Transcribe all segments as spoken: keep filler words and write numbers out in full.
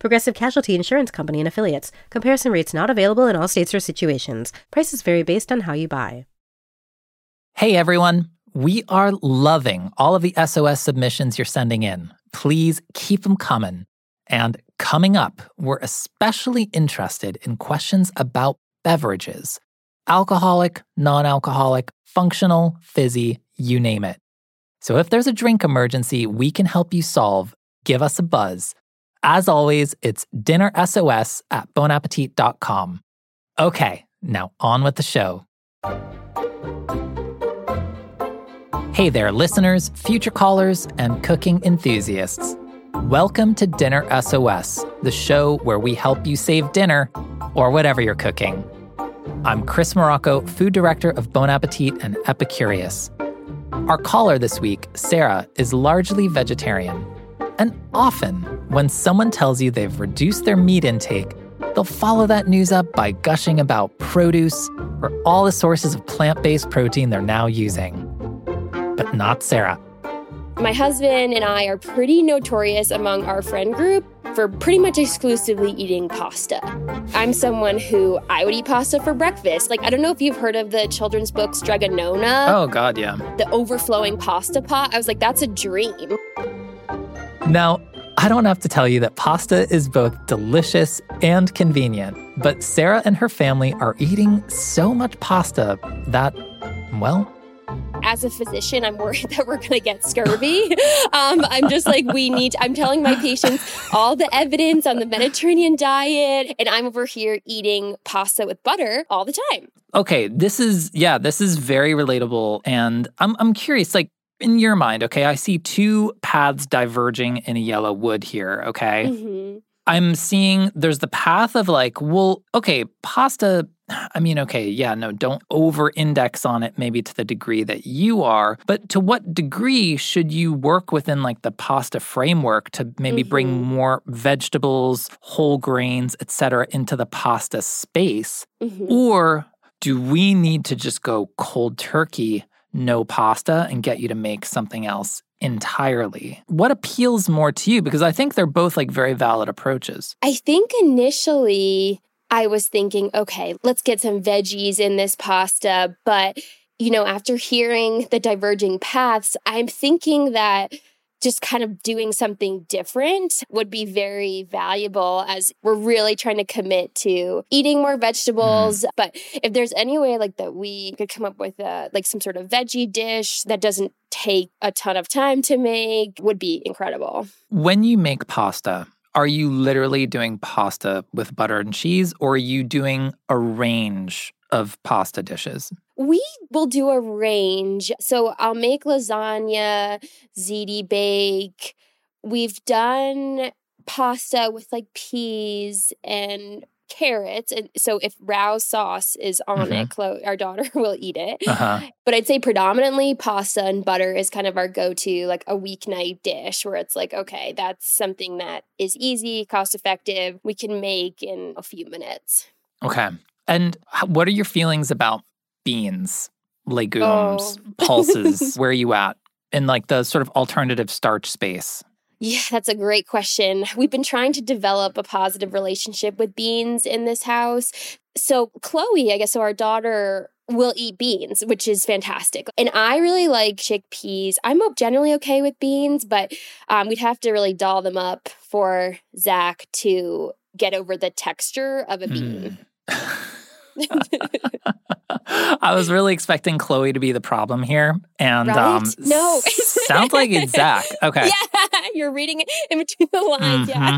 Progressive Casualty Insurance Company and Affiliates. Comparison rates not available in all states or situations. Prices vary based on how you buy. Hey, everyone. We are loving all of the S O S submissions you're sending in. Please keep them coming. And coming up, we're especially interested in questions about beverages. Alcoholic, non-alcoholic, functional, fizzy, you name it. So if there's a drink emergency we can help you solve, give us a buzz. As always, it's Dinner S O S at bon appetit dot com. Okay, now on with the show. Hey there, listeners, future callers, and cooking enthusiasts. Welcome to Dinner S O S, the show where we help you save dinner or whatever you're cooking. I'm Chris Morocco, food director of Bon Appetit and Epicurious. Our caller this week, Sarah, is largely vegetarian. And often, when someone tells you they've reduced their meat intake, they'll follow that news up by gushing about produce or all the sources of plant-based protein they're now using. But not Sarah. My husband and I are pretty notorious among our friend group for pretty much exclusively eating pasta. I'm someone who I would eat pasta for breakfast. Like, I don't know if you've heard of the children's book Stregonona. Oh, God, yeah. The overflowing pasta pot. I was like, that's a dream. Now, I don't have to tell you that pasta is both delicious and convenient, but Sarah and her family are eating so much pasta that, well... As a physician, I'm worried that we're going to get scurvy. um, I'm just like, we need, to, I'm telling my patients all the evidence on the Mediterranean diet, and I'm over here eating pasta with butter all the time. Okay, this is, yeah, this is very relatable, and I'm, I'm curious, like, in your mind, okay, I see two paths diverging in a yellow wood here, okay? Mm-hmm. I'm seeing there's the path of like, well, okay, pasta, I mean, okay, yeah, no, don't over-index on it maybe to the degree that you are, but to what degree should you work within like the pasta framework to maybe mm-hmm. bring more vegetables, whole grains, et cetera, into the pasta space? Mm-hmm. Or do we need to just go cold turkey, no pasta, and get you to make something else entirely? What appeals more to you? Because I think they're both like very valid approaches. I think initially I was thinking, okay, let's get some veggies in this pasta. But, you know, after hearing the diverging paths, I'm thinking that just kind of doing something different would be very valuable as we're really trying to commit to eating more vegetables. Mm. But if there's any way like that we could come up with a, like some sort of veggie dish that doesn't take a ton of time to make would be incredible. When you make pasta, are you literally doing pasta with butter and cheese, or are you doing a range of pasta dishes? We will do a range. So I'll make lasagna, ziti bake. We've done pasta with like peas and carrots. And so if Rao sauce is on mm-hmm. it, Chloe, our daughter, will eat it. Uh-huh. But I'd say predominantly pasta and butter is kind of our go-to, like a weeknight dish where it's like, okay, that's something that is easy, cost-effective, we can make in a few minutes. Okay. And what are your feelings about beans, legumes, oh. pulses? Where are you at in like the sort of alternative starch space? Yeah, that's a great question. We've been trying to develop a positive relationship with beans in this house. So Chloe, I guess, so our daughter will eat beans, which is fantastic. And I really like chickpeas. I'm generally okay with beans, but um, we'd have to really doll them up for Zach to get over the texture of a bean. Mm. I was really expecting Chloe to be the problem here. And right? um, no. Sounds like it's Zach. Okay. Yeah, you're reading it in between the lines. Mm-hmm. Yeah.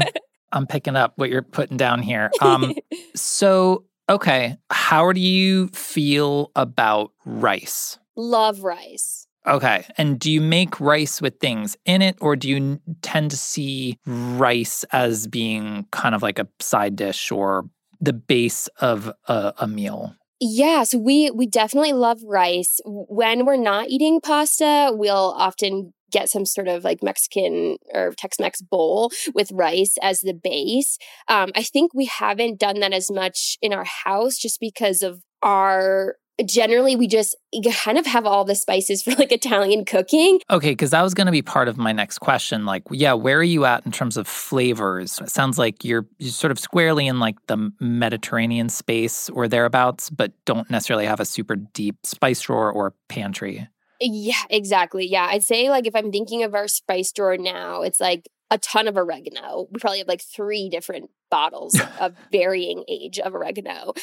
I'm picking up what you're putting down here. Um, so, okay. How do you feel about rice? Love rice. Okay. And do you make rice with things in it, or do you tend to see rice as being kind of like a side dish or the base of a, a meal? Yeah, so we we definitely love rice. When we're not eating pasta, we'll often get some sort of like Mexican or Tex-Mex bowl with rice as the base. Um, I think we haven't done that as much in our house just because of our... Generally, we just kind of have all the spices for like Italian cooking. Okay, because that was going to be part of my next question. Like, yeah, where are you at in terms of flavors? It sounds like you're, you're sort of squarely in like the Mediterranean space or thereabouts, but don't necessarily have a super deep spice drawer or pantry. Yeah, exactly. Yeah, I'd say like if I'm thinking of our spice drawer now, it's like a ton of oregano. We probably have like three different bottles of varying age of oregano,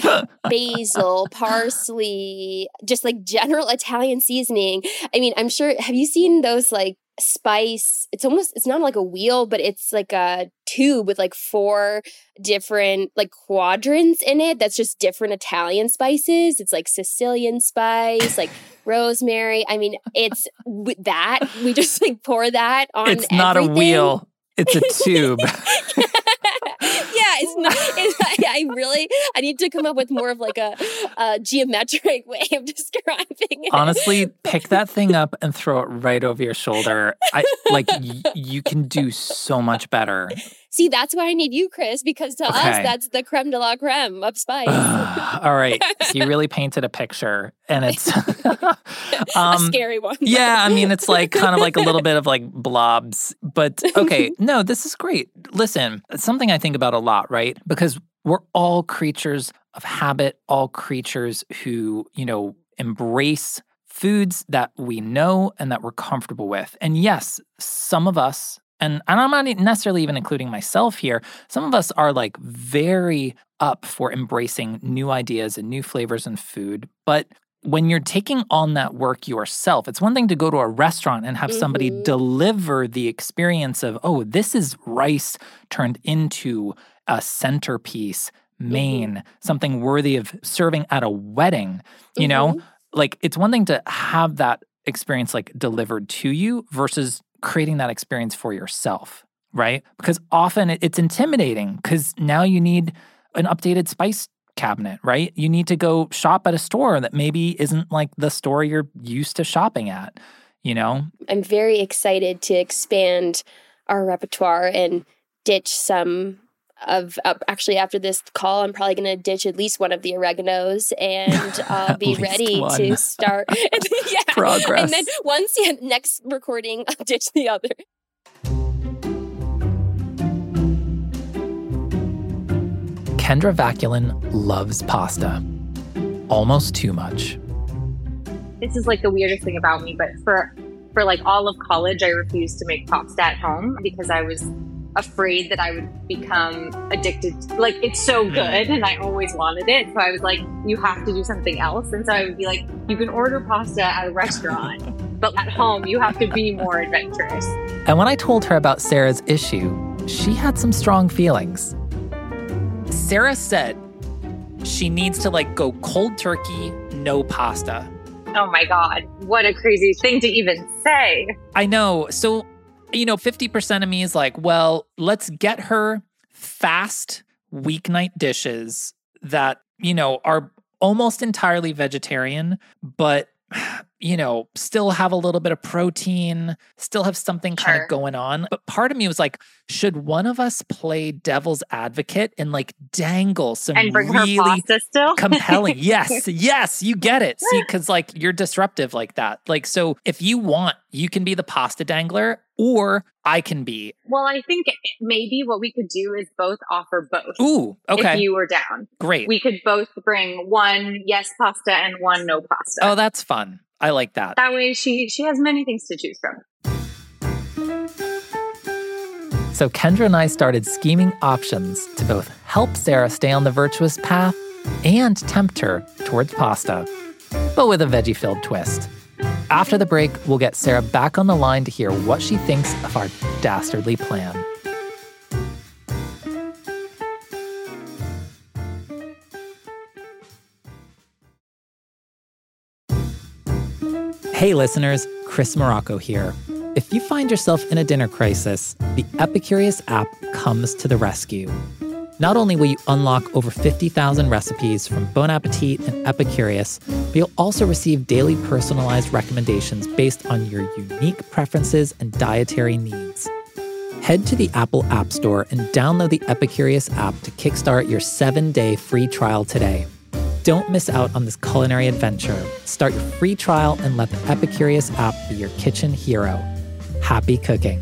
basil, parsley, just like general Italian seasoning. I mean, I'm sure, have you seen those like spice? It's almost, it's not like a wheel, but it's like a tube with like four different like quadrants in it. That's just different Italian spices. It's like Sicilian spice, like rosemary. I mean, it's with that. We just like pour that on It's not everything. A wheel. It's a tube. Yeah, it's not. It's, I, I really, I need to come up with more of like a, a geometric way of describing it. Honestly, pick that thing up and throw it right over your shoulder. I, like y- you can do so much better. See, that's why I need you, Chris, because to okay. us, that's the creme de la creme of spice. All right. So you really painted a picture and it's... um, a scary one. Yeah. I mean, it's like kind of like a little bit of like blobs. But okay. No, this is great. Listen, it's something I think about a lot, right? Because we're all creatures of habit, all creatures who, you know, embrace foods that we know and that we're comfortable with. And yes, some of us... And, and I'm not necessarily even including myself here. Some of us are like very up for embracing new ideas and new flavors in food. But when you're taking on that work yourself, it's one thing to go to a restaurant and have mm-hmm. somebody deliver the experience of, oh, this is rice turned into a centerpiece, main, mm-hmm. something worthy of serving at a wedding. You mm-hmm. know, like it's one thing to have that experience like delivered to you versus creating that experience for yourself, right? Because often it's intimidating because now you need an updated spice cabinet, right? You need to go shop at a store that maybe isn't like the store you're used to shopping at, you know? I'm very excited to expand our repertoire and ditch some of, uh, actually after this call, I'm probably going to ditch at least one of the oreganos and I'll be ready one. to start. Yeah. Progress. And then once yeah, next recording, I'll ditch the other. Kendra Vaculin loves pasta. Almost too much. This is like the weirdest thing about me, but for, for like all of college, I refused to make pasta at home because I was afraid that I would become addicted. Like, it's so good and I always wanted it. So I was like, you have to do something else. And so I would be like, you can order pasta at a restaurant, but at home you have to be more adventurous. And when I told her about Sarah's issue, she had some strong feelings. Sarah said she needs to like go cold turkey, no pasta. Oh my God, what a crazy thing to even say. I know. So you know, fifty percent of me is like, well, let's get her fast weeknight dishes that, you know, are almost entirely vegetarian, but, you know, still have a little bit of protein, still have something kind sure. of going on. But part of me was like, should one of us play devil's advocate and like dangle some and bring really her pasta still? Compelling? Yes, yes, you get it. See, because like you're disruptive like that. Like, so if you want, you can be the pasta dangler. Or I can be. Well, I think maybe what we could do is both offer both. Ooh, okay. If you were down. Great. We could both bring one yes pasta and one no pasta. Oh, that's fun. I like that. That way she, she has many things to choose from. So Kendra and I started scheming options to both help Sarah stay on the virtuous path and tempt her towards pasta, but with a veggie-filled twist. After the break, we'll get Sarah back on the line to hear what she thinks of our dastardly plan. Hey listeners, Chris Morocco here. If you find yourself in a dinner crisis, the Epicurious app comes to the rescue. Not only will you unlock over fifty thousand recipes from Bon Appetit and Epicurious, but you'll also receive daily personalized recommendations based on your unique preferences and dietary needs. Head to the Apple App Store and download the Epicurious app to kickstart your seven-day free trial today. Don't miss out on this culinary adventure. Start your free trial and let the Epicurious app be your kitchen hero. Happy cooking.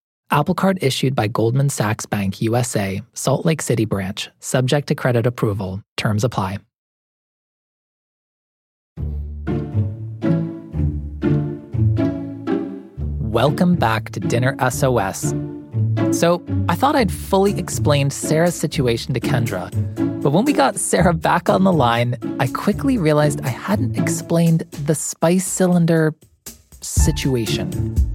Apple Card issued by Goldman Sachs Bank U S A, Salt Lake City branch, subject to credit approval. Terms apply. Welcome back to Dinner S O S. So, I thought I'd fully explained Sarah's situation to Kendra, but when we got Sarah back on the line, I quickly realized I hadn't explained the spice cylinder situation.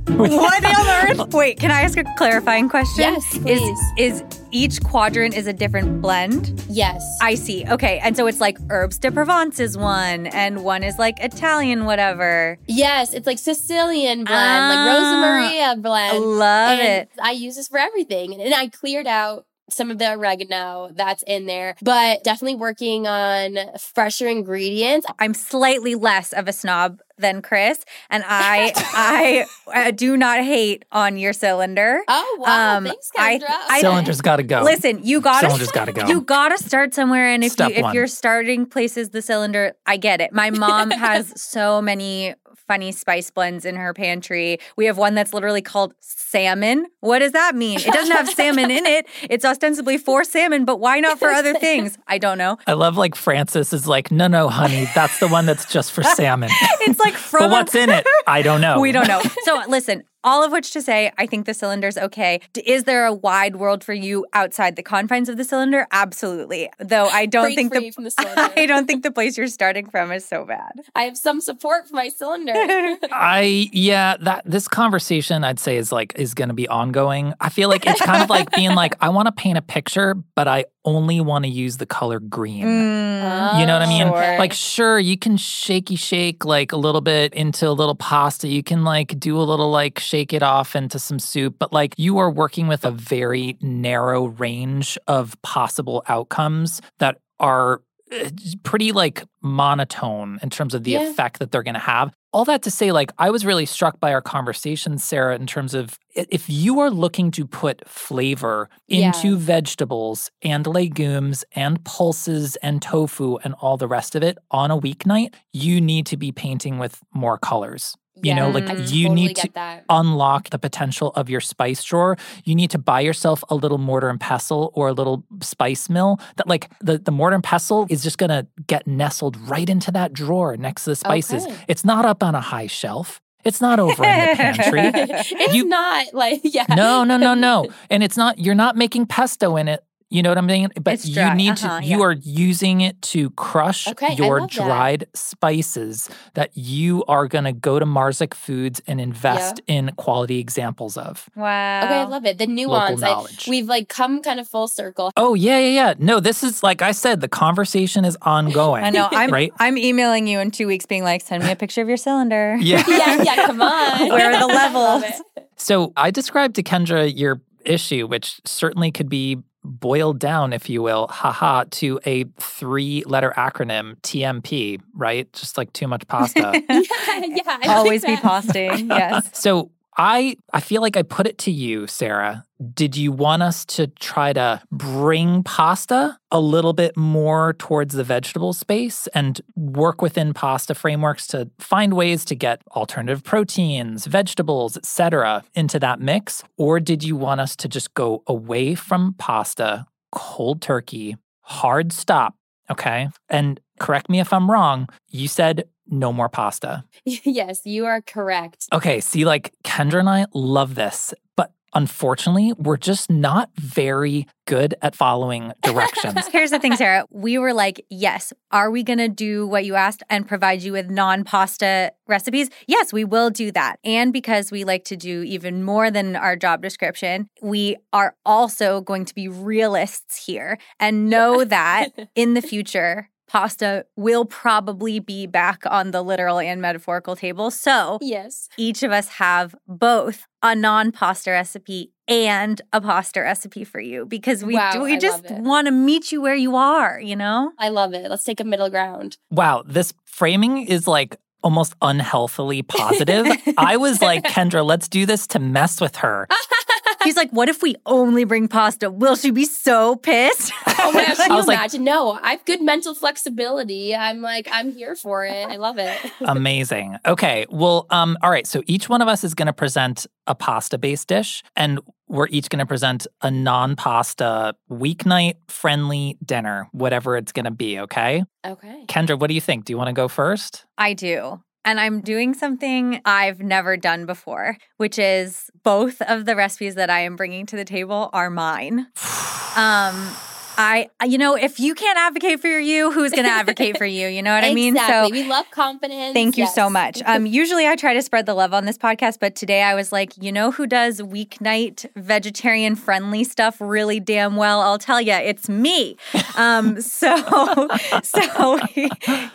What on earth? Wait, can I ask a clarifying question? Yes, please. Is, is each quadrant is a different blend? Yes. I see. Okay, and so it's like herbs de Provence is one, and one is like Italian whatever. Yes, it's like Sicilian blend, ah, like Rosemaria blend. I love and it. I use this for everything, and I cleared out some of the oregano that's in there, but definitely working on fresher ingredients. I'm slightly less of a snob than Chris, and I I, I do not hate on your cylinder. Oh wow! Um, Thanks, Kendra. I, I, Cylinder's got to go. Listen, you got to Cylinder's got to go. You got to start somewhere, and if Step you, if one. Your starting place is the cylinder, I get it. My mom has so many funny spice blends in her pantry. We have one that's literally called salmon. What does that mean? It doesn't have salmon in it. It's ostensibly for salmon, but why not for other things? I don't know. I love like Francis is like, no, no, honey, that's the one that's just for salmon. It's like from But what's a- in it? I don't know. We don't know. So listen, all of which to say, I think the cylinder's okay. Is there a wide world for you outside the confines of the cylinder? Absolutely. Though I don't Freak think the, from the I don't think the place you're starting from is so bad. I have some support for my cylinder. I yeah, that this conversation I'd say is like is going to be ongoing. I feel like it's kind of like being like I want to paint a picture, but I only want to use the color green. Mm, you know what I mean? Sure. Like sure, you can shaky shake like a little bit into a little pasta. You can like do a little like shake it off into some soup. But like you are working with a very narrow range of possible outcomes that are pretty like monotone in terms of the yeah. effect that they're going to have. All that to say, like, I was really struck by our conversation, Sarah, in terms of if you are looking to put flavor into yeah. vegetables and legumes and pulses and tofu and all the rest of it on a weeknight, you need to be painting with more colors. You yeah, know, like I you totally need to unlock the potential of your spice drawer. You need to buy yourself a little mortar and pestle or a little spice mill that like the, the mortar and pestle is just going to get nestled right into that drawer next to the spices. Okay. It's not up on a high shelf. It's not over in the pantry. It's you, not like, yeah. No, no, no, no. And it's not, you're not making pesto in it. You know what I'm saying? But you need uh-huh, to, you yeah. are using it to crush okay, your dried that. spices that you are going to go to Marzik Foods and invest yeah. in quality examples of. Wow. Okay, I love it. The nuance. I, we've like come kind of full circle. Oh, yeah, yeah, yeah. No, this is, like I said, the conversation is ongoing. I know. I'm, right? I'm emailing you in two weeks being like, send me a picture of your cylinder. Yeah, yeah, yeah, come on. Where are the levels? So I described to Kendra your issue, which certainly could be boiled down, if you will, haha, to a three-letter acronym, T M P, right? Just like too much pasta. yeah, yeah. Always be pasting, yes. So I, I feel like I put it to you, Sarah. Did you want us to try to bring pasta a little bit more towards the vegetable space and work within pasta frameworks to find ways to get alternative proteins, vegetables, et cetera, into that mix? Or did you want us to just go away from pasta, cold turkey, hard stop, okay? And correct me if I'm wrong, you said no more pasta. Yes, you are correct. Okay, see, like Kendra and I love this, but unfortunately, we're just not very good at following directions. Here's the thing, Sarah. We were like, yes, are we going to do what you asked and provide you with non-pasta recipes? Yes, we will do that. And because we like to do even more than our job description, we are also going to be realists here and know that in the future— pasta will probably be back on the literal and metaphorical table. So yes, each of us have both a non-pasta recipe and a pasta recipe for you because we wow, we I just want to meet you where you are, you know? I love it. Let's take a middle ground. Wow, this framing is like almost unhealthily positive. I was like, Kendra, let's do this to mess with her. He's like, what if we only bring pasta? Will she be so pissed? Oh my gosh, can you imagine? Like, no, I have good mental flexibility. I'm like, I'm here for it. I love it. Amazing. Okay. Well, um, all right. So each one of us is going to present a pasta-based dish, and we're each going to present a non-pasta weeknight friendly dinner, whatever it's going to be, okay? Okay. Kendra, what do you think? Do you want to go first? I do. And I'm doing something I've never done before, which is both of the recipes that I am bringing to the table are mine. Um, I, you know, if you can't advocate for you, who's going to advocate for you? You know what exactly. I mean? Exactly. We love confidence. Thank you yes. so much. Um, usually I try to spread the love on this podcast, but today I was like, you know who does weeknight vegetarian-friendly stuff really damn well? I'll tell you, it's me. Um, so, so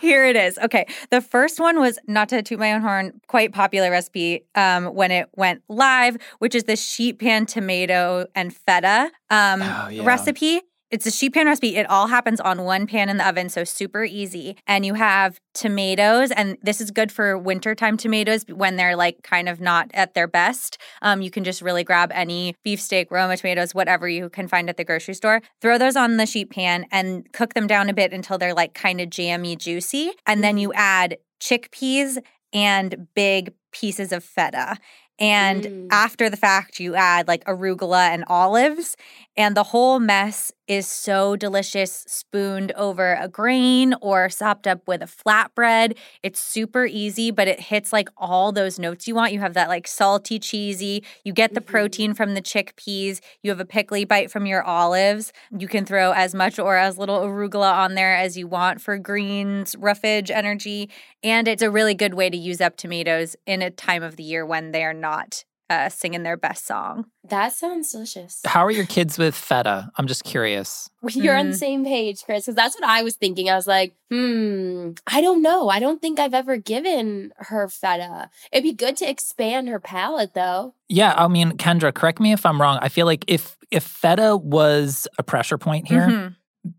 here it is. Okay, the first one was, not to toot my own horn, quite popular recipe um, when it went live, which is the sheet pan tomato and feta um, oh, yeah. recipe. It's a sheet pan recipe. It all happens on one pan in the oven, so super easy. And you have tomatoes, and this is good for wintertime tomatoes when they're like kind of not at their best. Um, you can just really grab any beefsteak, Roma tomatoes, whatever you can find at the grocery store. Throw those on the sheet pan and cook them down a bit until they're like kind of jammy, juicy. And then you add chickpeas and big pieces of feta. And mm. after the fact, you add like arugula and olives, and the whole mess is so delicious, spooned over a grain or sopped up with a flatbread. It's super easy, but it hits like all those notes you want. You have that like salty, cheesy. You get the mm-hmm. protein from the chickpeas. You have a pickly bite from your olives. You can throw as much or as little arugula on there as you want for greens, roughage energy. And it's a really good way to use up tomatoes in a time of the year when they are not Uh, singing their best song. That sounds delicious. How are your kids with feta? I'm just curious. You're mm. on the same page, Chris, because that's what I was thinking. I was like, hmm, I don't know. I don't think I've ever given her feta. It'd be good to expand her palate, though. Yeah, I mean, Kendra, correct me if I'm wrong. I feel like if, if feta was a pressure point here, mm-hmm.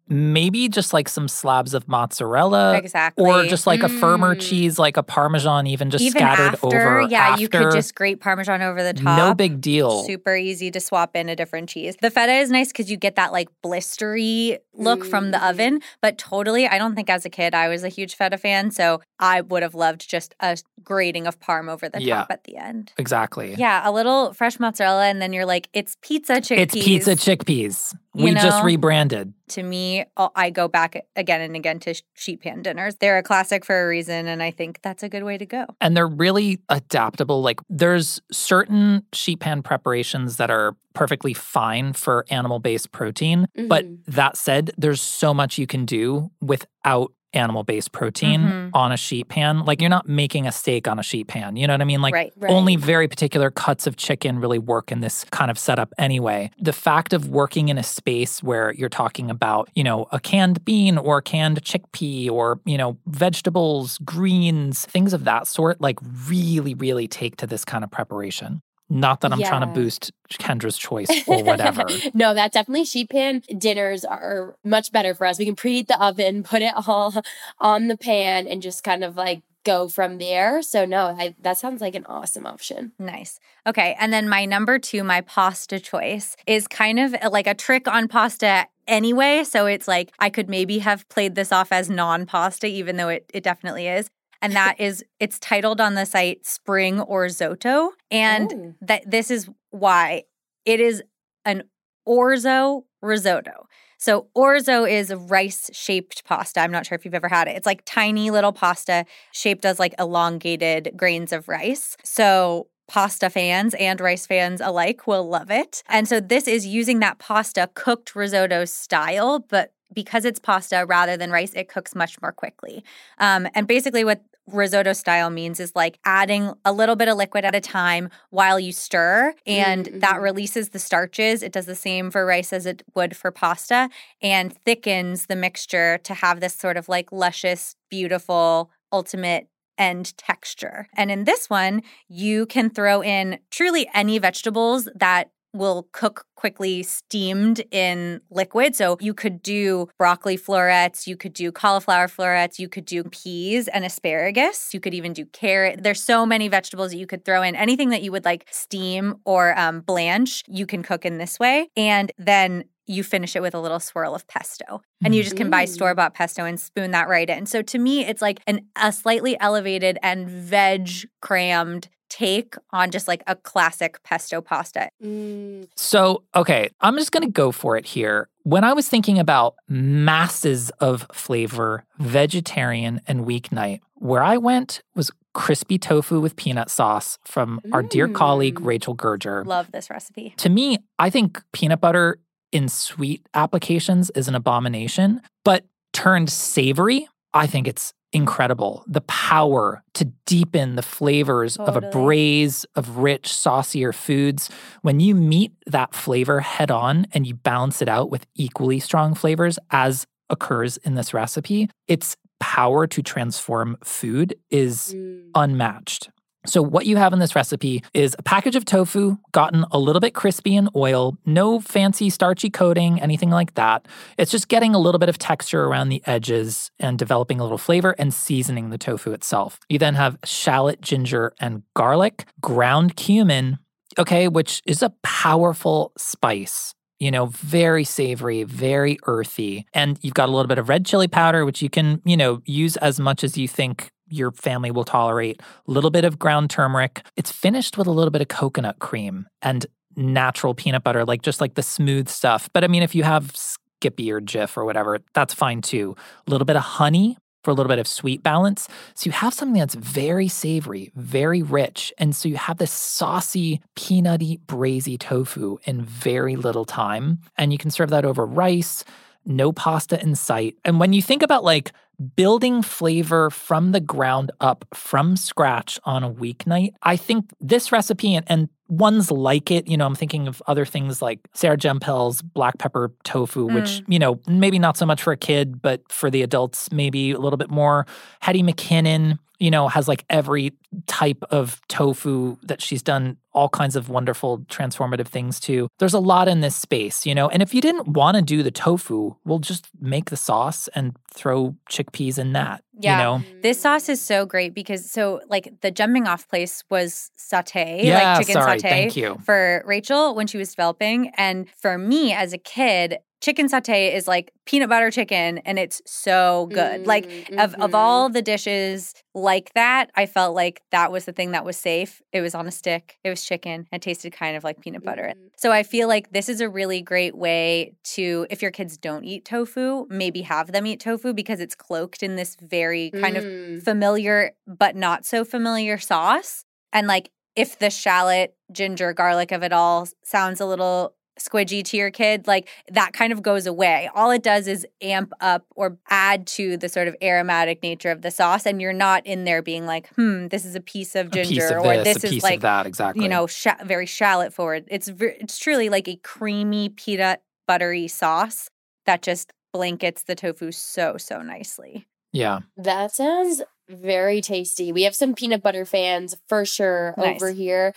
maybe just like some slabs of mozzarella exactly. or just like mm. a firmer cheese, like a Parmesan even just even scattered after, over. Yeah, after. You could just grate Parmesan over the top. No big deal. Super easy to swap in a different cheese. The feta is nice because you get that like blistery look mm. from the oven, but totally, I don't think as a kid I was a huge feta fan, so I would have loved just a grating of parm over the yeah, top at the end. Exactly. Yeah, a little fresh mozzarella and then you're like, it's pizza chickpeas. It's pizza chickpeas. You we know, just rebranded. To me, I go back again and again to sheet pan dinners. They're a classic for a reason, and I think that's a good way to go. And they're really adaptable. Like, there's certain sheet pan preparations that are perfectly fine for animal-based protein. Mm-hmm. But that said, there's so much you can do without animal-based protein mm-hmm. on a sheet pan. Like, you're not making a steak on a sheet pan. You know what I mean? Like, right, right. only very particular cuts of chicken really work in this kind of setup anyway. The fact of working in a space where you're talking about, you know, a canned bean or canned chickpea or, you know, vegetables, greens, things of that sort, like, really, really take to this kind of preparation. Not that I'm yeah. trying to boost Kendra's choice or whatever. No, that definitely sheet pan dinners are much better for us. We can preheat the oven, put it all on the pan, and just kind of like go from there. So no, I, that sounds like an awesome option. Nice. Okay, and then my number two, my pasta choice, is kind of like a trick on pasta anyway. So it's like I could maybe have played this off as non-pasta, even though it, it definitely is. And that is, it's titled on the site Spring Orzotto. And oh. that this is why it is an orzo risotto. So orzo is rice-shaped pasta. I'm not sure if you've ever had it. It's like tiny little pasta shaped as like elongated grains of rice. So pasta fans and rice fans alike will love it. And so this is using that pasta cooked risotto style, but because it's pasta rather than rice, it cooks much more quickly. Um, and basically what risotto style means is like adding a little bit of liquid at a time while you stir, and mm-hmm. that releases the starches. It does the same for rice as it would for pasta and thickens the mixture to have this sort of like luscious, beautiful, ultimate end texture. And in this one, you can throw in truly any vegetables that will cook quickly steamed in liquid. So you could do broccoli florets, you could do cauliflower florets, you could do peas and asparagus, you could even do carrot. There's so many vegetables that you could throw in. Anything that you would like steam or um, blanch, you can cook in this way. And then you finish it with a little swirl of pesto. And you just can buy store-bought pesto and spoon that right in. So to me, it's like an, a slightly elevated and veg-crammed take on just like a classic pesto pasta. Mm. So, okay, I'm just going to go for it here. When I was thinking about masses of flavor, vegetarian and weeknight, where I went was crispy tofu with peanut sauce from mm. our dear colleague, Rachel Gurjar. Love this recipe. To me, I think peanut butter in sweet applications is an abomination, but turned savory, I think it's incredible. The power to deepen the flavors totally. Of a braise of rich, saucier foods. When you meet that flavor head on and you balance it out with equally strong flavors, as occurs in this recipe, its power to transform food is mm. unmatched. So what you have in this recipe is a package of tofu gotten a little bit crispy in oil, no fancy starchy coating, anything like that. It's just getting a little bit of texture around the edges and developing a little flavor and seasoning the tofu itself. You then have shallot, ginger, and garlic, ground cumin, okay, which is a powerful spice. You know, very savory, very earthy. And you've got a little bit of red chili powder, which you can, you know, use as much as you think your family will tolerate. A little bit of ground turmeric. It's finished with a little bit of coconut cream and natural peanut butter, like just like the smooth stuff. But I mean, if you have Skippy or Jif or whatever, that's fine too. A little bit of honey for a little bit of sweet balance. So you have something that's very savory, very rich. And so you have this saucy, peanutty, braisey tofu in very little time. And you can serve that over rice, no pasta in sight. And when you think about like building flavor from the ground up, from scratch on a weeknight, I think this recipe and, and ones like it, you know, I'm thinking of other things like Sarah Gempell's black pepper tofu, mm. which, you know, maybe not so much for a kid, but for the adults, maybe a little bit more. Hetty McKinnon, you know, has like every type of tofu that she's done all kinds of wonderful transformative things to. There's a lot in this space, you know, and if you didn't want to do the tofu, we'll just make the sauce and throw chickpeas in that. Yeah, you know? This sauce is so great because so like the jumping off place was satay, yeah, like chicken sorry, satay thank you. For Rachel when she was developing. And for me as a kid, chicken satay is like peanut butter chicken, and it's so good. Mm, like mm-hmm. of, of all the dishes like that, I felt like that was the thing that was safe. It was on a stick. It was chicken and tasted kind of like peanut butter. Mm-hmm. So I feel like this is a really great way to, if your kids don't eat tofu, maybe have them eat tofu because it's cloaked in this very kind mm. of familiar but not so familiar sauce. And like if the shallot, ginger, garlic of it all sounds a little squidgy to your kid, like that kind of goes away. All it does is amp up or add to the sort of aromatic nature of the sauce, and you're not in there being like, hmm, this is a piece of ginger, piece of this, or this piece is like, of that, exactly. You know, sh- very shallot forward. It's v- it's truly like a creamy peanut buttery sauce that just blankets the tofu so, so nicely. Yeah. That sounds very tasty. We have some peanut butter fans for sure nice. Over here.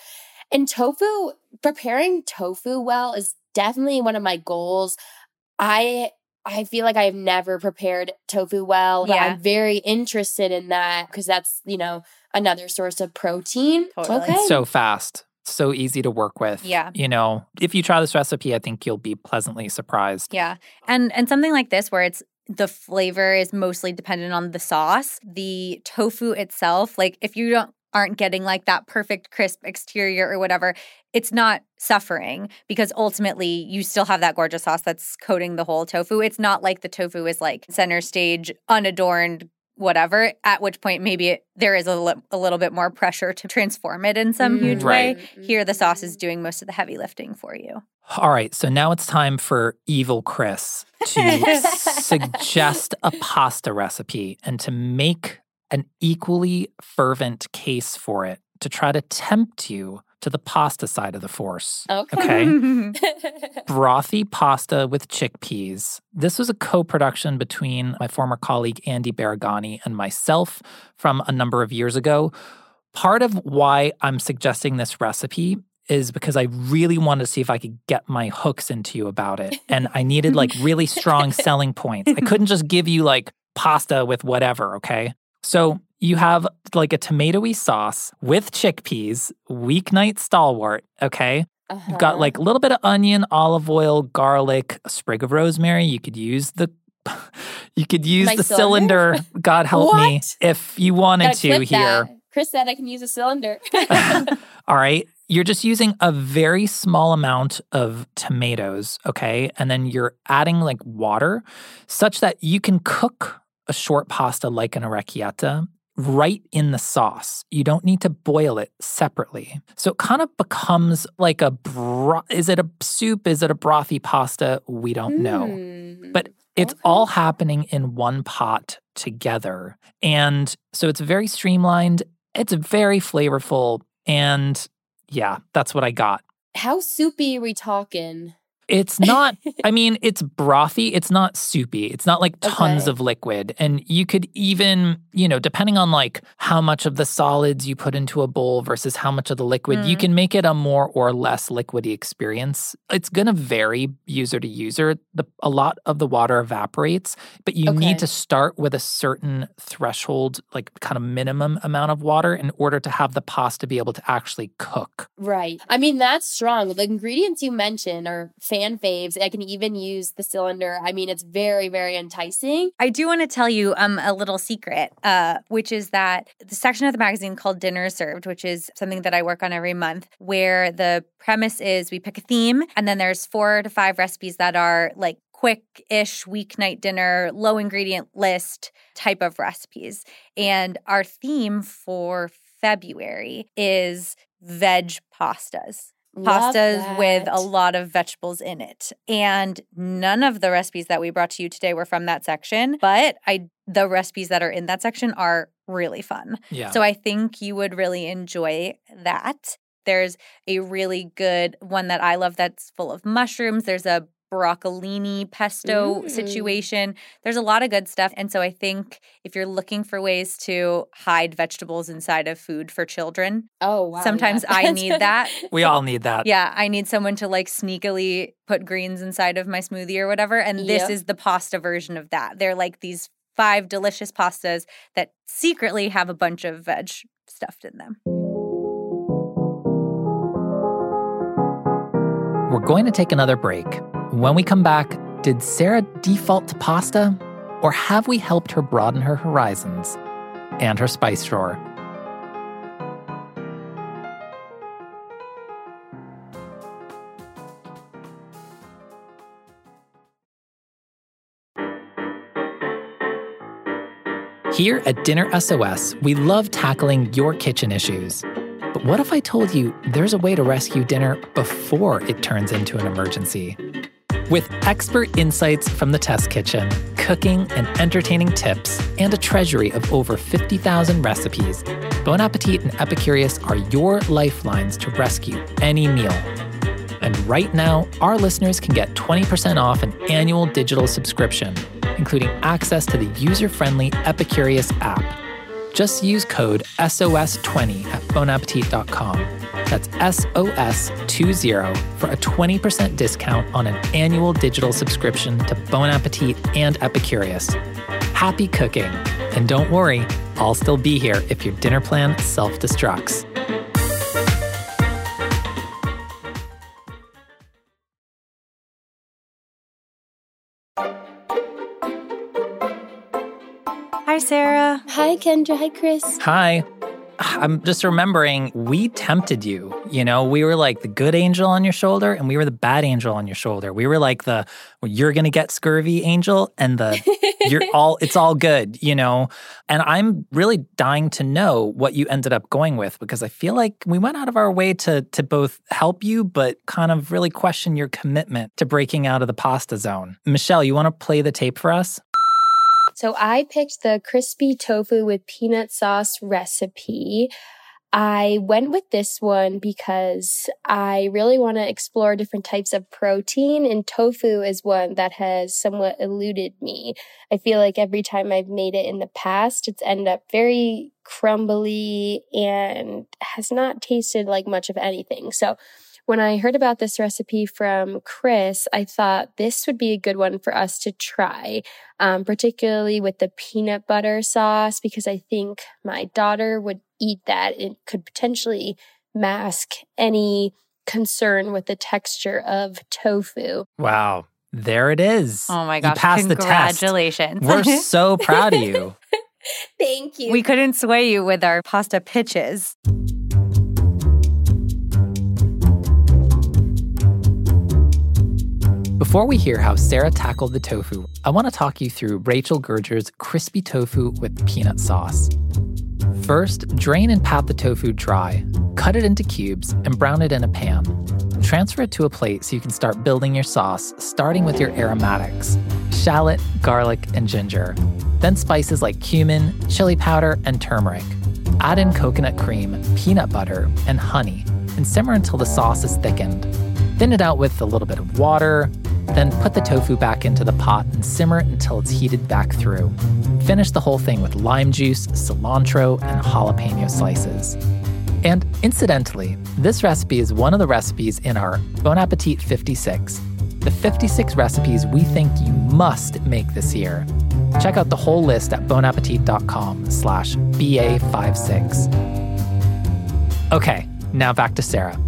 And tofu, preparing tofu well is definitely one of my goals. I I feel like I've never prepared tofu well, but yeah. I'm very interested in that because that's, you know, another source of protein. Totally. Okay. It's so fast, so easy to work with. Yeah. You know, if you try this recipe, I think you'll be pleasantly surprised. Yeah. And and something like this where it's the flavor is mostly dependent on the sauce, the tofu itself, like if you don't aren't getting like that perfect crisp exterior or whatever, it's not suffering because ultimately you still have that gorgeous sauce that's coating the whole tofu. It's not like the tofu is like center stage, unadorned, whatever, at which point maybe it, there is a, li- a little bit more pressure to transform it in some mm. huge right. way. Here, the sauce is doing most of the heavy lifting for you. All right, so now it's time for evil Chris to suggest a pasta recipe and to make an equally fervent case for it to try to tempt you to the pasta side of the force. Okay. okay. Brothy pasta with chickpeas. This was a co-production between my former colleague Andy Baraghani and myself from a number of years ago. Part of why I'm suggesting this recipe is because I really wanted to see if I could get my hooks into you about it. And I needed like really strong selling points. I couldn't just give you like pasta with whatever, okay? So you have like a tomatoey sauce with chickpeas, weeknight stalwart, okay? Uh-huh. You've got like a little bit of onion, olive oil, garlic, a sprig of rosemary. You could use the you could use my the cylinder? cylinder. God help what? me if you wanted to here. That. Chris said I can use a cylinder. All right. You're just using a very small amount of tomatoes, okay? And then you're adding like water such that you can cook a short pasta like an orecchietta right in the sauce. You don't need to boil it separately. So it kind of becomes like a broth. Is it a soup? Is it a brothy pasta? We don't mm. know. But it's okay. all happening in one pot together. And so it's very streamlined. It's very flavorful. And yeah, that's what I got. How soupy are we talking? It's not, I mean, it's brothy. It's not soupy. It's not like tons okay. of liquid. And you could even, you know, depending on like how much of the solids you put into a bowl versus how much of the liquid, mm. you can make it a more or less liquidy experience. It's going to vary user to user. The, a lot of the water evaporates, but you okay. need to start with a certain threshold, like kind of minimum amount of water in order to have the pasta be able to actually cook. Right. I mean, that's strong. The ingredients you mentioned are fantastic. Fan faves. I can even use the cylinder. I mean, it's very, very enticing. I do want to tell you um, a little secret, uh, which is that the section of the magazine called Dinner Served, which is something that I work on every month, where the premise is we pick a theme, and then there's four to five recipes that are like quick-ish weeknight dinner, low ingredient list type of recipes. And our theme for February is veg pastas. Pastas with a lot of vegetables in it. And none of the recipes that we brought to you today were from that section, but I the recipes that are in that section are really fun. Yeah. So I think you would really enjoy that. There's a really good one that I love that's full of mushrooms. There's a broccolini pesto mm. situation. There's a lot of good stuff. And so I think if you're looking for ways to hide vegetables inside of food for children, oh wow, sometimes yeah. I need that. We all need that. Yeah, I need someone to like sneakily put greens inside of my smoothie or whatever. And yep. this is the pasta version of that. They're like these five delicious pastas that secretly have a bunch of veg stuffed in them. We're going to take another break. When we come back, did Sarah default to pasta, or have we helped her broaden her horizons and her spice drawer? Here at Dinner S O S, we love tackling your kitchen issues. But what if I told you there's a way to rescue dinner before it turns into an emergency? With expert insights from the test kitchen, cooking and entertaining tips, and a treasury of over fifty thousand recipes, Bon Appetit and Epicurious are your lifelines to rescue any meal. And right now, our listeners can get twenty percent off an annual digital subscription, including access to the user-friendly Epicurious app. Just use code S O S twenty at bon appetit dot com. That's S O S twenty for a twenty percent discount on an annual digital subscription to Bon Appetit and Epicurious. Happy cooking. And don't worry, I'll still be here if your dinner plan self-destructs. Hi, Sarah. Hi, Kendra. Hi, Chris. Hi. I'm just remembering we tempted you, you know, we were like the good angel on your shoulder and we were the bad angel on your shoulder. We were like the, well, you're going to get scurvy angel and the, you're all, it's all good, you know. And I'm really dying to know what you ended up going with, because I feel like we went out of our way to to both help you, but kind of really question your commitment to breaking out of the pasta zone. Michelle, you want to play the tape for us? So I picked the crispy tofu with peanut sauce recipe. I went with this one because I really want to explore different types of protein, and tofu is one that has somewhat eluded me. I feel like every time I've made it in the past, it's ended up very crumbly and has not tasted like much of anything. So when I heard about this recipe from Chris, I thought this would be a good one for us to try, um, particularly with the peanut butter sauce, because I think my daughter would eat that. It could potentially mask any concern with the texture of tofu. Wow. There it is. Oh my gosh. You passed the test. Congratulations. We're so proud of you. Thank you. We couldn't sway you with our pasta pitches. Before we hear how Sarah tackled the tofu, I want to talk you through Rachel Gurjar's crispy tofu with peanut sauce. First, drain and pat the tofu dry, cut it into cubes, and brown it in a pan. Transfer it to a plate so you can start building your sauce, starting with your aromatics, shallot, garlic, and ginger. Then spices like cumin, chili powder, and turmeric. Add in coconut cream, peanut butter, and honey, and simmer until the sauce is thickened. Thin it out with a little bit of water, then put the tofu back into the pot and simmer it until it's heated back through. Finish the whole thing with lime juice, cilantro, and jalapeno slices. And incidentally, this recipe is one of the recipes in our Bon Appetit fifty-six, the fifty-six recipes we think you must make this year. Check out the whole list at bon appetit dot com slash B A fifty-six. Okay, now back to Sarah.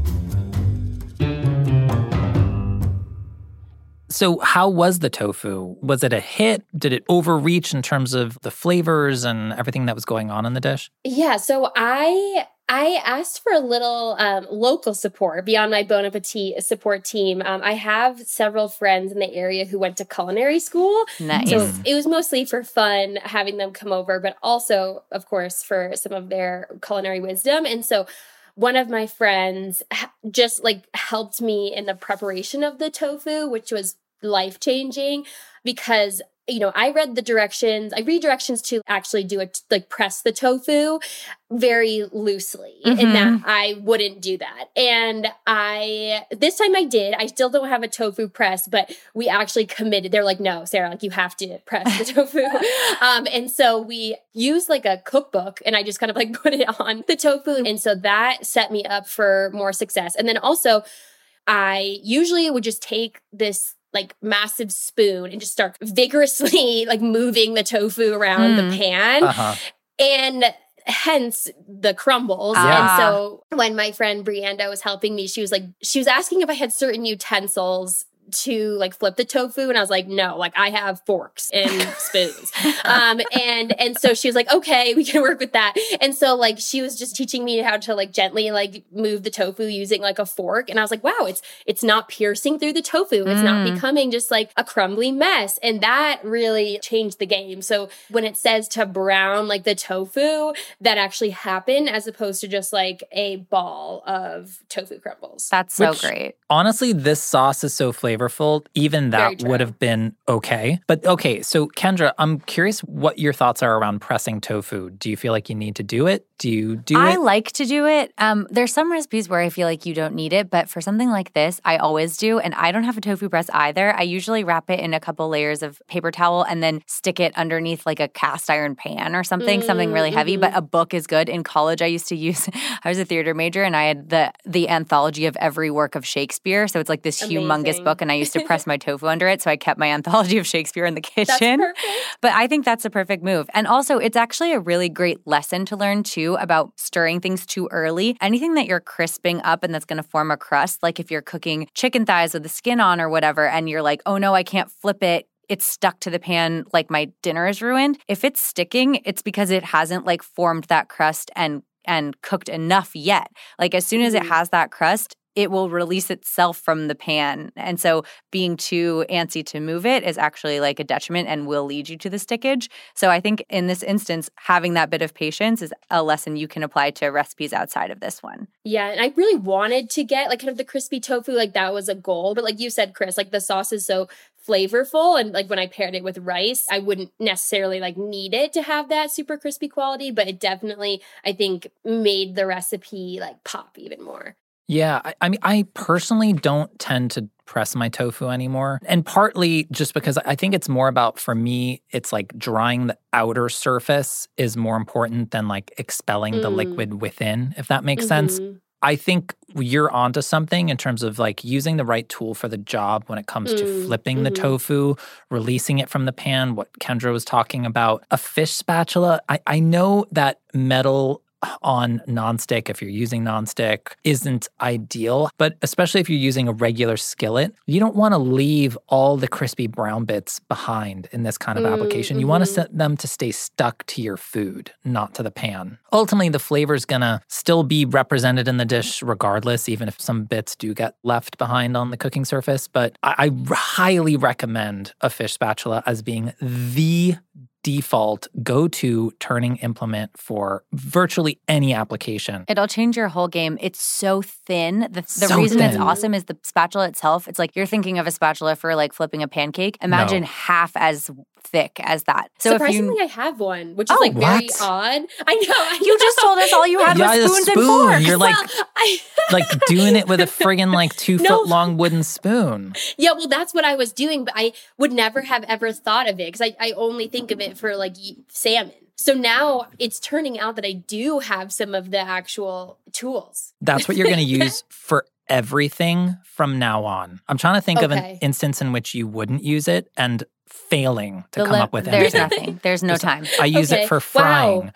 So how was the tofu? Was it a hit? Did it overreach in terms of the flavors and everything that was going on in the dish? Yeah, so I I asked for a little um, local support beyond my Bon Appetit support team. Um, I have several friends in the area who went to culinary school. Nice. So it was mostly for fun having them come over, but also, of course, for some of their culinary wisdom. And so one of my friends just like helped me in the preparation of the tofu, which was life-changing because, you know, I read the directions. I read directions to actually do it, like press the tofu very loosely, mm-hmm. in that I wouldn't do that. And I, this time I did. I still don't have a tofu press, but we actually committed. They're like, no, Sarah, like you have to press the tofu. um, and so we used like a cookbook and I just kind of like put it on the tofu. And so that set me up for more success. And then also I usually would just take this like massive spoon and just start vigorously like moving the tofu around mm. the pan. Uh-huh. And hence the crumbles. Yeah. And so when my friend Brianda was helping me, she was like, she was asking if I had certain utensils to like flip the tofu. And I was like, no, like I have forks and spoons. um, and, and so she was like, okay, we can work with that. And so like, she was just teaching me how to like gently like move the tofu using like a fork. And I was like, wow, it's, it's not piercing through the tofu. It's mm. not becoming just like a crumbly mess. And that really changed the game. So when it says to brown like the tofu, that actually happened as opposed to just like a ball of tofu crumbles. That's so Which, great. Honestly, this sauce is so flavorful. Even that would have been okay. But okay, so Kendra, I'm curious what your thoughts are around pressing tofu. Do you feel like you need to do it? Do you do I it? I like to do it. Um, there's some recipes where I feel like you don't need it, but for something like this, I always do. And I don't have a tofu press either. I usually wrap it in a couple layers of paper towel and then stick it underneath like a cast iron pan or something, mm, something really heavy. Mm-hmm. But a book is good. In college, I used to use, I was a theater major and I had the, the anthology of every work of Shakespeare. So it's like this Amazing. humongous book. And I used to press my tofu under it, so I kept my anthology of Shakespeare in the kitchen. That's perfect. But I think that's a perfect move. And also, it's actually a really great lesson to learn, too, about stirring things too early. Anything that you're crisping up and that's going to form a crust, like if you're cooking chicken thighs with the skin on or whatever, and you're like, oh, no, I can't flip it. It's stuck to the pan like my dinner is ruined. If it's sticking, it's because it hasn't, like, formed that crust and and cooked enough yet. Like as soon as it has that crust, it will release itself from the pan. And so being too antsy to move it is actually like a detriment and will lead you to the stickage. So I think in this instance, having that bit of patience is a lesson you can apply to recipes outside of this one. Yeah, and I really wanted to get like kind of the crispy tofu, like that was a goal. But like you said, Chris, like the sauce is so flavorful. And like when I paired it with rice, I wouldn't necessarily like need it to have that super crispy quality, but it definitely, I think, made the recipe like pop even more. Yeah, I, I mean, I personally don't tend to press my tofu anymore. And partly just because I think it's more about, for me, it's like drying the outer surface is more important than like expelling mm. the liquid within, if that makes mm-hmm. sense. I think you're onto something in terms of like using the right tool for the job when it comes mm. to flipping mm-hmm. the tofu, releasing it from the pan, what Kendra was talking about. A fish spatula, I, I know that metal on nonstick, if you're using nonstick, isn't ideal. But especially if you're using a regular skillet, you don't want to leave all the crispy brown bits behind in this kind of mm, application. Mm-hmm. You want to set them to stay stuck to your food, not to the pan. Ultimately, the flavor's going to still be represented in the dish regardless, even if some bits do get left behind on the cooking surface. But I, I highly recommend a fish spatula as being the default go-to turning implement for virtually any application. It'll change your whole game. It's so thin. The, the so reason thin. It's awesome is the spatula itself. It's like you're thinking of a spatula for like flipping a pancake. Imagine no. half as thick as that. So surprisingly, if you, I have one, which is oh, like very what? Odd. I know. I you know. Just told us all you had yeah, was spoons spoon. And forks. You're like, well, I, like doing it with a friggin' like two no. foot long wooden spoon. Yeah, well, that's what I was doing, but I would never have ever thought of it because I, I only think of it for like salmon. So now it's turning out that I do have some of the actual tools. That's what you're going to use for everything from now on. I'm trying to think okay. of an instance in which you wouldn't use it and failing to the come li- up with there's anything. There's nothing. There's no time. I use okay. it for frying. Wow.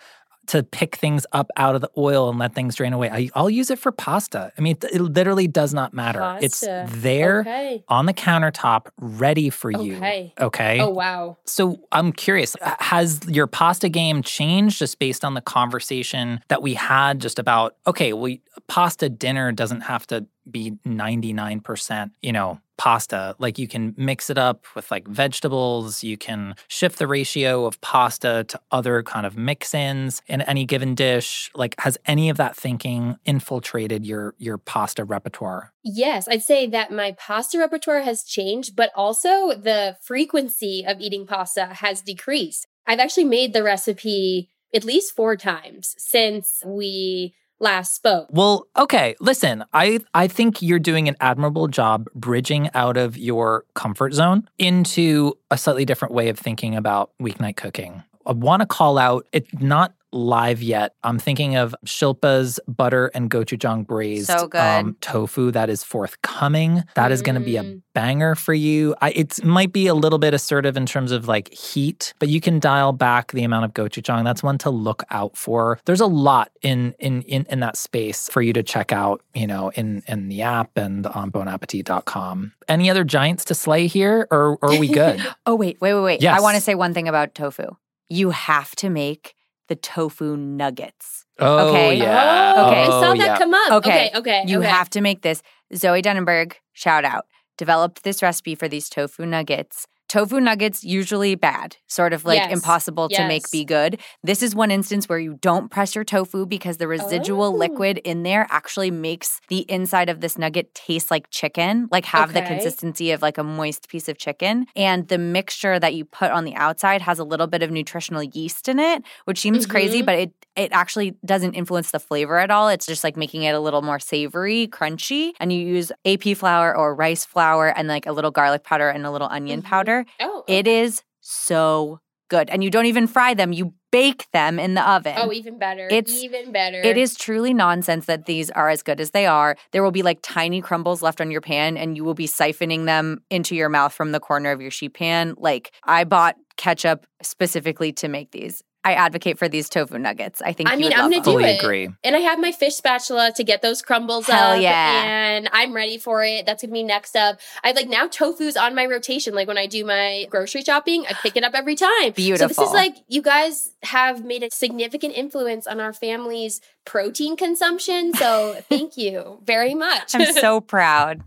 To pick things up out of the oil and let things drain away. I, I'll use it for pasta. I mean, it, it literally does not matter. Pasta. It's there okay. on the countertop, ready for you. Okay. Okay. Oh, wow. So I'm curious, has your pasta game changed just based on the conversation that we had just about, okay, well, pasta dinner doesn't have to be ninety-nine percent, you know, pasta. Like you can mix it up with like vegetables. You can shift the ratio of pasta to other kind of mix-ins in any given dish. Like has any of that thinking infiltrated your your pasta repertoire? Yes, I'd say that my pasta repertoire has changed, but also the frequency of eating pasta has decreased. I've actually made the recipe at least four times since we last spoke. Well, okay, listen, I, I think you're doing an admirable job bridging out of your comfort zone into a slightly different way of thinking about weeknight cooking. I want to call out, it's not live yet. I'm thinking of Shilpa's butter and gochujang braised so good. Um, tofu that is forthcoming. That mm. is going to be a banger for you. I, it might be a little bit assertive in terms of like heat, but you can dial back the amount of gochujang. That's one to look out for. There's a lot in in in, in that space for you to check out, you know, in, in the app and on bon appetit dot com. Any other giants to slay here or, or are we good? oh, wait, wait, wait, wait. Yes. I want to say one thing about tofu. You have to make the tofu nuggets. Oh, okay? yeah. Oh, okay. I saw that yeah. come up. Okay, okay, okay. You okay. have to make this. Zoe Denenberg, shout out, developed this recipe for these tofu nuggets. Tofu nuggets, usually bad, sort of like yes. impossible yes. to make be good. This is one instance where you don't press your tofu because the residual oh. liquid in there actually makes the inside of this nugget taste like chicken, like have okay. the consistency of like a moist piece of chicken. And the mixture that you put on the outside has a little bit of nutritional yeast in it, which seems mm-hmm. crazy, but it, it actually doesn't influence the flavor at all. It's just like making it a little more savory, crunchy. And you use A P flour or rice flour and like a little garlic powder and a little onion mm-hmm. powder. Oh, okay. It is so good. And you don't even fry them. You bake them in the oven. Oh, even better. It's, even better. It is truly nonsense that these are as good as they are. There will be like tiny crumbles left on your pan and you will be siphoning them into your mouth from the corner of your sheet pan. Like I bought ketchup specifically to make these. I advocate for these tofu nuggets. I think I mean, I'm going to do it. Agree. And I have my fish spatula to get those crumbles Hell up. Yeah. And I'm ready for it. That's going to be next up. I like now tofu's on my rotation. Like when I do my grocery shopping, I pick it up every time. Beautiful. So this is like, you guys have made a significant influence on our family's protein consumption. So thank you very much. I'm so proud.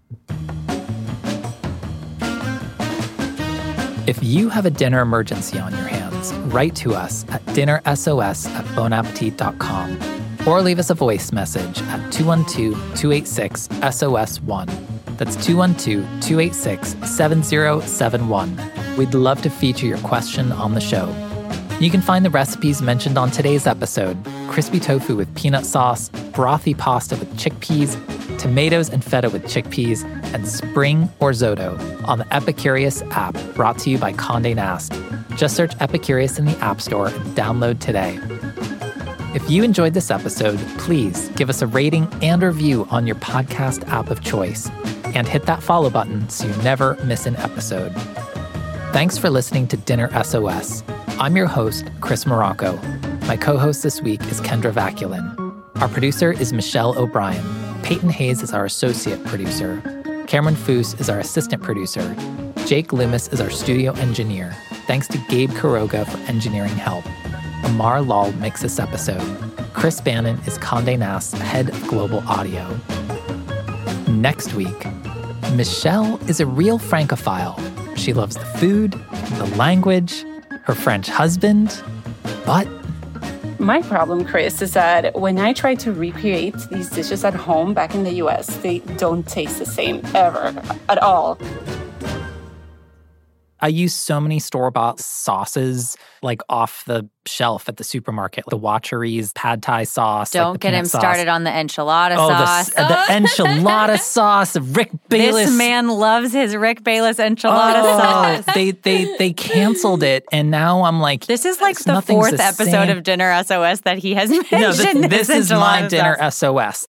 If you have a dinner emergency on your hands, write to us at dinner S O S at bon appetit dot com or leave us a voice message at two one two, two eight six, S O S one. That's two one two, two eight six, seven zero seven one. We'd love to feature your question on the show. You can find the recipes mentioned on today's episode, crispy tofu with peanut sauce, brothy pasta with chickpeas, tomatoes and feta with chickpeas, and spring Orzotto on the Epicurious app, brought to you by Condé Nast. Just search Epicurious in the App Store and download today. If you enjoyed this episode, please give us a rating and review on your podcast app of choice, and hit that follow button so you never miss an episode. Thanks for listening to Dinner S O S. I'm your host, Chris Morocco. My co-host this week is Kendra Vaculin. Our producer is Michelle O'Brien. Peyton Hayes is our associate producer. Cameron Foose is our assistant producer. Jake Loomis is our studio engineer. Thanks to Gabe Caroga for engineering help. Amar Lal makes this episode. Chris Bannon is Condé Nast's head of global audio. Next week, Michelle is a real Francophile. She loves the food, the language, her French husband, but... My problem, Chris, is that when I try to recreate these dishes at home back in the U S, they don't taste the same ever, at all. I use so many store-bought sauces, like off the shelf at the supermarket. The Watchery's pad thai sauce. Don't like get him sauce. started on the enchilada oh, sauce. The, oh, the enchilada sauce of Rick Bayless. This man loves his Rick Bayless enchilada oh, sauce. They they they canceled it, and now I'm like, this is like the fourth the episode same. of Dinner S O S that he has mentioned. No, this, this is my sauce. Dinner S O S.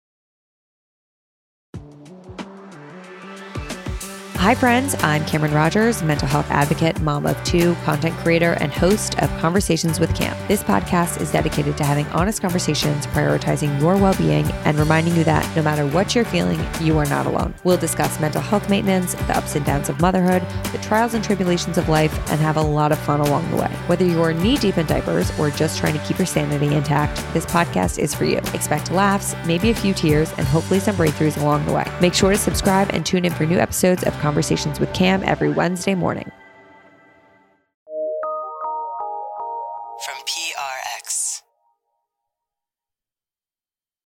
Hi friends, I'm Cameron Rogers, mental health advocate, mom of two, content creator, and host of Conversations with Cam. This podcast is dedicated to having honest conversations, prioritizing your well-being, and reminding you that no matter what you're feeling, you are not alone. We'll discuss mental health maintenance, the ups and downs of motherhood, the trials and tribulations of life, and have a lot of fun along the way. Whether you're knee-deep in diapers or just trying to keep your sanity intact, this podcast is for you. Expect laughs, maybe a few tears, and hopefully some breakthroughs along the way. Make sure to subscribe and tune in for new episodes of Conversations. Conversations with Cam every Wednesday morning. From P R X.